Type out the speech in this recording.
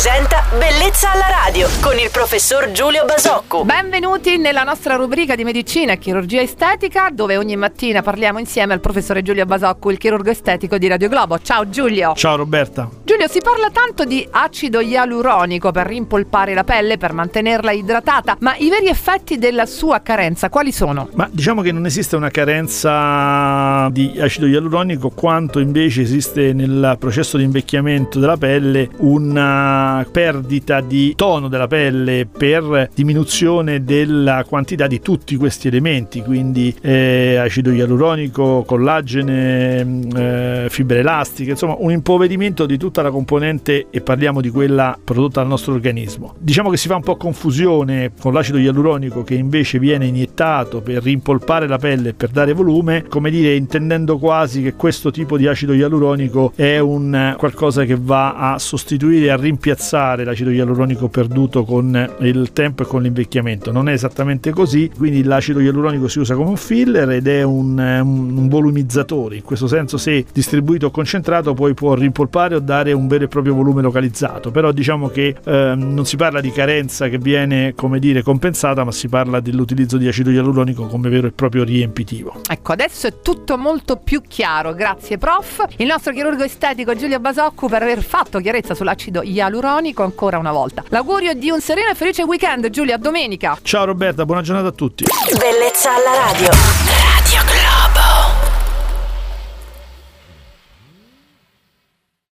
presenta Bellezza alla radio con il professor Giulio Basoccu. Benvenuti nella nostra rubrica di medicina e chirurgia estetica, dove ogni mattina parliamo insieme al professore Giulio Basoccu, il chirurgo estetico di Radio Globo. Ciao Giulio. Ciao Roberta. Giulio, si parla tanto di acido ialuronico per rimpolpare la pelle, per mantenerla idratata, ma i veri effetti della sua carenza quali sono? Ma diciamo che non esiste una carenza di acido ialuronico, quanto invece esiste nel processo di invecchiamento della pelle una perdita di tono della pelle per diminuzione della quantità di tutti questi elementi, quindi acido ialuronico, collagene, fibre elastiche, insomma un impoverimento di tutta la componente, e parliamo di quella prodotta dal nostro organismo. Diciamo che si fa un po' confusione con l'acido ialuronico, che invece viene iniettato per rimpolpare la pelle, per dare volume, come dire, intendendo quasi che questo tipo di acido ialuronico è un qualcosa che va a sostituire, a rimpiazzare l'acido ialuronico perduto con il tempo e con l'invecchiamento. Non è esattamente così, quindi l'acido ialuronico si usa come un filler ed è un volumizzatore. In questo senso, se distribuito o concentrato, poi può rimpolpare o dare un vero e proprio volume localizzato. Però diciamo che non si parla di carenza che viene, come dire, compensata, ma si parla dell'utilizzo di acido ialuronico come vero e proprio riempitivo. Ecco, adesso è tutto molto più chiaro. Grazie prof, il nostro chirurgo estetico Giulio Basoccu, per aver fatto chiarezza sull'acido ialuronico ancora una volta. L'augurio di un sereno e felice weekend, Giulia. Domenica. Ciao Roberta, buona giornata a tutti. Bellezza alla radio.